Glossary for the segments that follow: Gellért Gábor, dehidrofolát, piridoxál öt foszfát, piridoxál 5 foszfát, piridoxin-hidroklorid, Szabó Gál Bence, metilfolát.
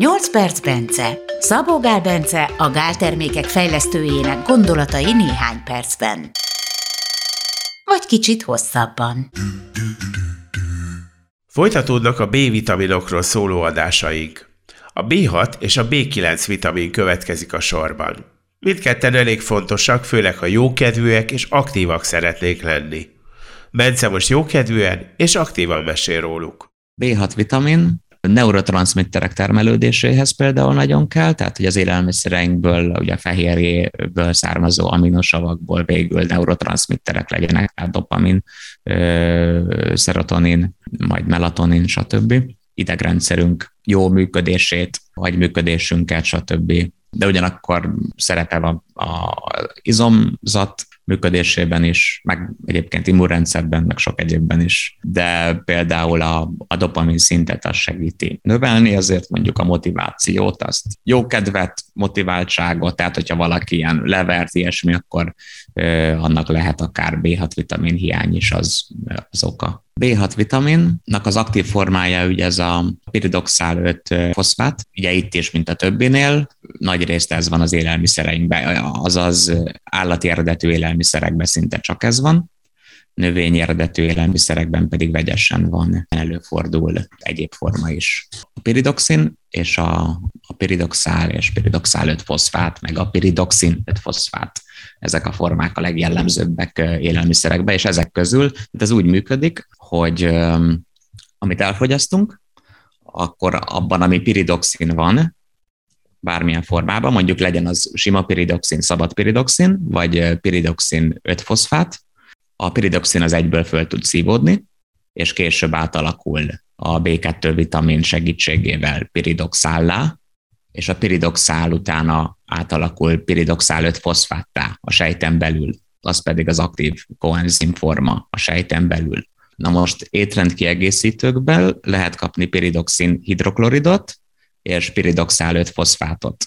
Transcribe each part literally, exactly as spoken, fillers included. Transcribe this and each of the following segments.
nyolc perc Bence. Szabó Gál Bence, a gáltermékek fejlesztőjének gondolatai néhány percben. Vagy kicsit hosszabban. Folytatódnak a B-vitaminokról szóló adásaink. A B hat és a B kilenc vitamin következik a sorban. Mindketten elég fontosak, főleg ha jókedvűek és aktívak szeretnék lenni. Bence most jókedvűen és aktívan mesél róluk. B hat vitamin neurotranszmitterek termelődéséhez például nagyon kell, tehát hogy az élelmiszereinkből, ugye a fehérjéből származó aminosavakból végül neurotranszmitterek legyenek, tehát dopamin, szerotonin, majd melatonin, stb. Idegrendszerünk jó működését, agyműködésünket, stb. De ugyanakkor szerepe van az izomzat működésében is, meg egyébként immunrendszerben, meg sok egyébben is, de például a, a dopamin szintet az segíti növelni, azért mondjuk a motivációt, azt jó kedvet, motiváltságot, tehát hogyha valaki ilyen levert, ilyesmi, akkor ö, annak lehet akár B hat vitamin hiány is az, az oka. B hat vitaminnak az aktív formája ugye ez a piridoxál öt foszfát, ugye itt is, mint a többinél, nagy részt ez van az élelmiszereinkben, azaz állati eredetű élelmiszerekben szinte csak ez van, növényi eredetű élelmiszerekben pedig vegyesen van, előfordul egyéb forma is. A piridoxin és a, a piridoxál és piridoxál öt foszfát, meg a piridoxin öt foszfát, ezek a formák a legjellemzőbbek élelmiszerekben, és ezek közül ez úgy működik, hogy amit elfogyasztunk, akkor abban, ami piridoxin van, bármilyen formában, mondjuk legyen az sima piridoxin, szabad piridoxin, vagy piridoxin öt foszfát, a piridoxin az egyből föl tud szívódni, és később átalakul a B kettő vitamin segítségével piridoxállá, és a piridoxál utána átalakul piridoxál öt foszfáttá a sejten belül, az pedig az aktív koenzim forma a sejten belül. Na most étrendkiegészítőkben lehet kapni piridoxin-hidrokloridot és piridoxál öt foszfátot.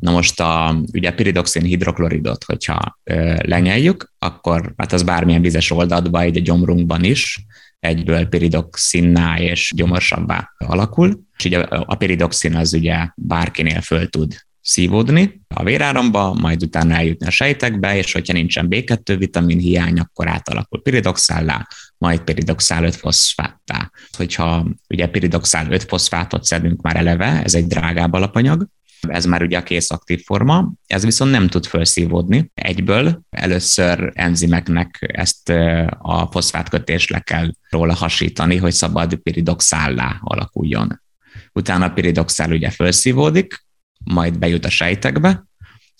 Na most a, ugye a piridoxin-hidrokloridot, hogyha ö, lenyeljük, akkor hát az bármilyen vizes oldatban, így a gyomrunkban is, egyből piridoxinná és gyomorsabbá alakul, és így a, a piridoxin az ugye bárkinél föl tud szívódni a véráramba, majd utána eljutni a sejtekbe, és hogyha nincsen B kettő vitamin hiány, akkor átalakul piridoxállá, majd piridoxál öt foszfáttá. Hogyha ugye piridoxál öt foszfátot szedünk már eleve, ez egy drágább alapanyag, ez már ugye a kész aktív forma, ez viszont nem tud felszívódni egyből. Először enzimeknek ezt a foszfátkötést le kell róla hasítani, hogy szabad piridoxállá alakuljon. Utána a piridoxál ugye felszívódik, majd bejut a sejtekbe,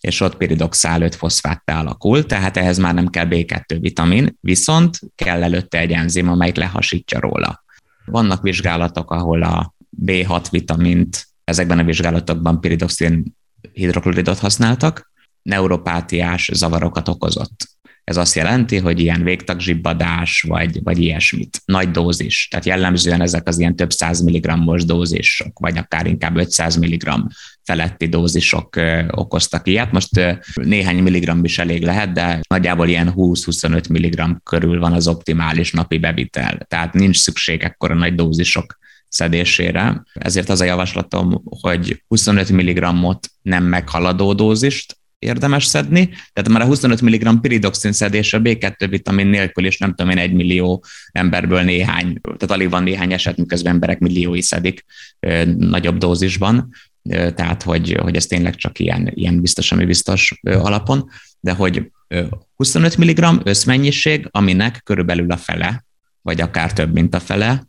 és ott piridoxál öt foszfáttá alakul, tehát ehhez már nem kell B kettő vitamin, viszont kell előtte egy enzim, amelyik lehasítja róla. Vannak vizsgálatok, ahol a B hat vitamint, ezekben a vizsgálatokban piridoxin-hidrokloridot használtak, neuropátiás zavarokat okozott. Ez azt jelenti, hogy ilyen végtagzsibbadás, vagy, vagy ilyesmit. Nagy dózis, tehát jellemzően ezek az ilyen több száz milligrammos dózisok, vagy akár inkább ötszáz milligramm feletti dózisok okoztak ilyet. Most néhány milligramm is elég lehet, de nagyjából ilyen húsz-huszonöt milligramm körül van az optimális napi bevitel. Tehát nincs szükség ekkora nagy dózisok szedésére. Ezért az a javaslatom, hogy huszonöt milligrammot nem meghaladó dózist érdemes szedni, tehát már a huszonöt milligramm piridoxin szedése B kettő vitamin nélkül is nem tudom én egymillió emberből néhány, tehát alig van néhány eset, miközben emberek milliói szedik ö, nagyobb dózisban, ö, tehát hogy, hogy ez tényleg csak ilyen, ilyen biztos, ami biztos ö, alapon, de hogy ö, huszonöt milligramm összmennyiség, aminek körülbelül a fele, vagy akár több, mint a fele,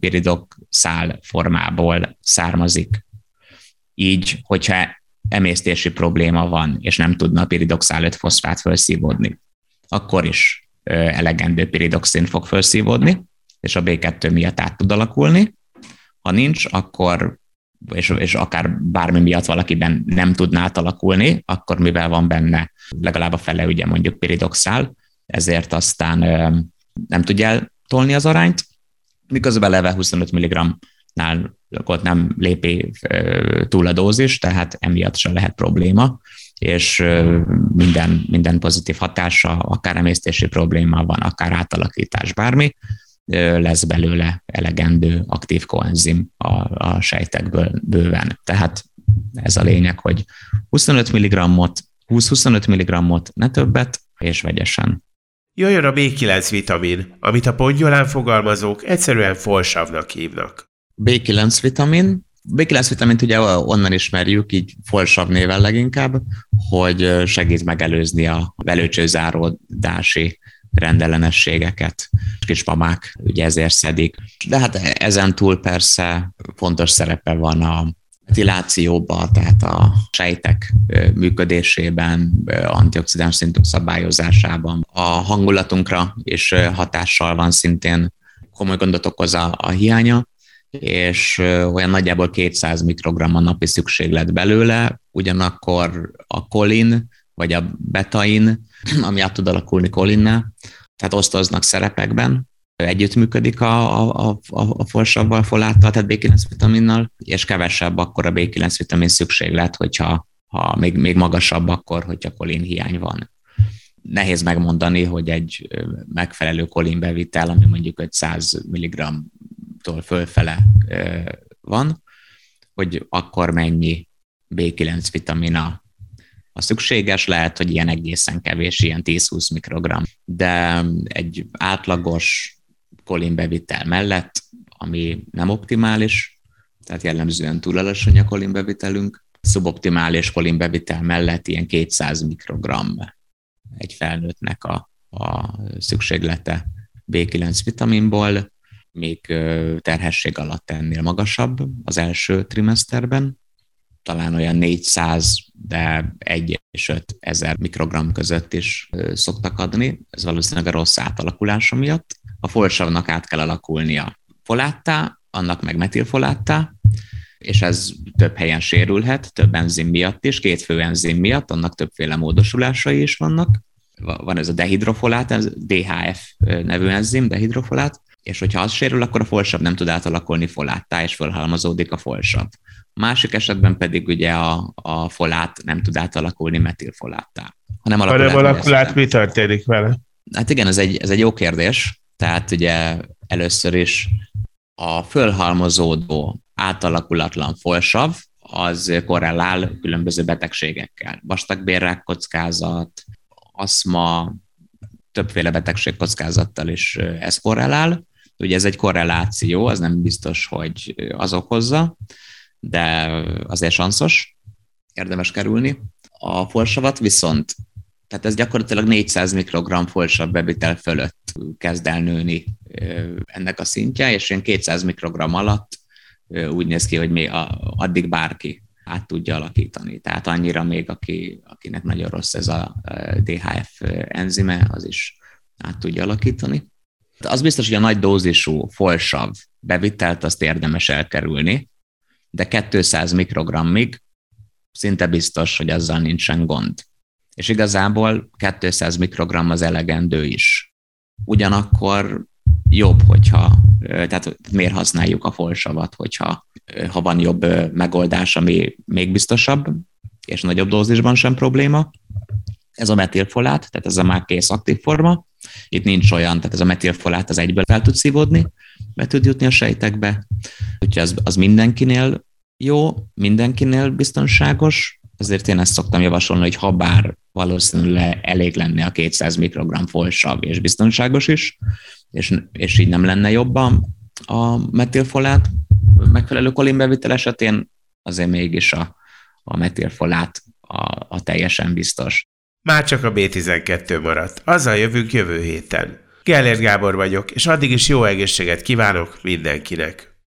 piridoxál formából származik. Így, hogyha emésztési probléma van, és nem tudna piridoxál öt foszfát felszívódni, akkor is elegendő piridoxin fog felszívódni, és a B kettő miatt át tud alakulni. Ha nincs, akkor, és, és akár bármi miatt valakiben nem tudná átalakulni, akkor mivel van benne legalább a fele, ugye mondjuk piridoxál, ezért aztán nem tudja tolni az arányt, miközben eleve huszonöt milligrammnál ott nem lépi túl a dózis, tehát emiatt sem lehet probléma, és minden, minden pozitív hatása, akár emésztési probléma van, akár átalakítás, bármi, lesz belőle elegendő aktív koenzim a, a sejtekből bőven. Tehát ez a lényeg, hogy huszonöt milligrammot, húsz-huszonöt milligrammot, ne többet, és vegyesen. Jöjjön a bé kilenc vitamin, amit a pongyolán fogalmazók egyszerűen folsavnak hívnak. bé kilenc vitamin. bé kilenc vitamint ugye onnan ismerjük, így folsav néven leginkább, hogy segít megelőzni a velőcsőzáródási rendellenességeket. Kismamák ugye ezért szedik. De hát ezen túl persze fontos szerepe van a metilációban, tehát a sejtek működésében, antioxidáns szintek szabályozásában. A hangulatunkra is hatással van, szintén komoly gondot okoz a, a hiánya, és olyan nagyjából kétszáz mikrogram a napi szükség lett belőle, ugyanakkor a kolin, vagy a betain, ami át tud alakulni kolinnál, tehát osztoznak szerepekben, együttműködik a, a, a, a folsavval, foláttal, tehát bé kilenc vitaminnal, és kevesebb akkor a bé kilenc vitamin szükséglet, hogyha ha még, még magasabb akkor, hogyha kolin hiány van. Nehéz megmondani, hogy egy megfelelő kolinbevitel, ami mondjuk ötszáz milligrammtól fölfele van, hogy akkor mennyi bé kilenc vitamina a szükséges, lehet, hogy ilyen egészen kevés, ilyen tíz-húsz mikrogram. De egy átlagos kolinbevitel mellett, ami nem optimális, tehát jellemzően túl alacsony a kolinbevitelünk, szuboptimális kolinbevitel mellett ilyen kétszáz mikrogram egy felnőttnek a, a szükséglete bé kilenc vitaminból, még terhesség alatt ennél magasabb az első trimeszterben, talán olyan négyszáz, de egy és öt ezer mikrogram között is szoktak adni. Ez valószínűleg a rossz átalakulása miatt. A folsavnak át kell alakulnia foláttá, annak meg metilfoláttá, és ez több helyen sérülhet, több enzim miatt is, két fő enzim miatt, annak többféle módosulásai is vannak. Van ez a dehidrofolát, ez dé há ef nevű enzim, dehidrofolát, és hogyha az sérül, akkor a folsav nem tud átalakulni foláttá, és fölhalmozódik a folsav. Másik esetben pedig ugye a, a folát nem tud átalakulni metilfoláttá. Ha nem alakul, nem alakul át, mi történik vele? Hát igen, ez egy, ez egy jó kérdés. Tehát ugye először is a fölhalmozódó, átalakulatlan folsav, az korrelál különböző betegségekkel. Vastagbélrák kockázat, aszma, többféle betegség kockázattal is ez korrelál. Ugye ez egy korreláció, az nem biztos, hogy az okozza, de azért sanszos, érdemes kerülni. A folsavat viszont, tehát ez gyakorlatilag négyszáz mikrogram folsav bevitel fölött kezd el nőni ennek a szintje, és ilyen kétszáz mikrogram alatt úgy néz ki, hogy még addig bárki át tudja alakítani. Tehát annyira még, aki, akinek nagyon rossz ez a dé há ef enzime, az is át tudja alakítani. Az biztos, hogy a nagy dózisú folsav bevitelt azt érdemes elkerülni, de kétszáz mikrogrammig szinte biztos, hogy azzal nincsen gond. És igazából kétszáz mikrogram az elegendő is. Ugyanakkor jobb, hogyha, tehát miért használjuk a folsavat, hogyha ha van jobb megoldás, ami még biztosabb, és nagyobb dózisban sem probléma. Ez a metilfolát, tehát ez a már kész aktív forma. Itt nincs olyan, tehát ez a metilfolát az egyből fel tud szívódni, be tud jutni a sejtekbe. Úgyhogy az, az mindenkinél jó, mindenkinél biztonságos. Azért én ezt szoktam javasolni, hogy ha bár valószínűleg elég lenne a kétszáz mikrogram folsav, és biztonságos is, és, és így nem lenne jobban a metilfolát, megfelelő kolinbevitel esetén azért mégis a, a metilfolát a, a teljesen biztos. Már csak a bé tizenkettő maradt. Azzal jövünk jövő héten. Gellért Gábor vagyok, és addig is jó egészséget kívánok mindenkinek!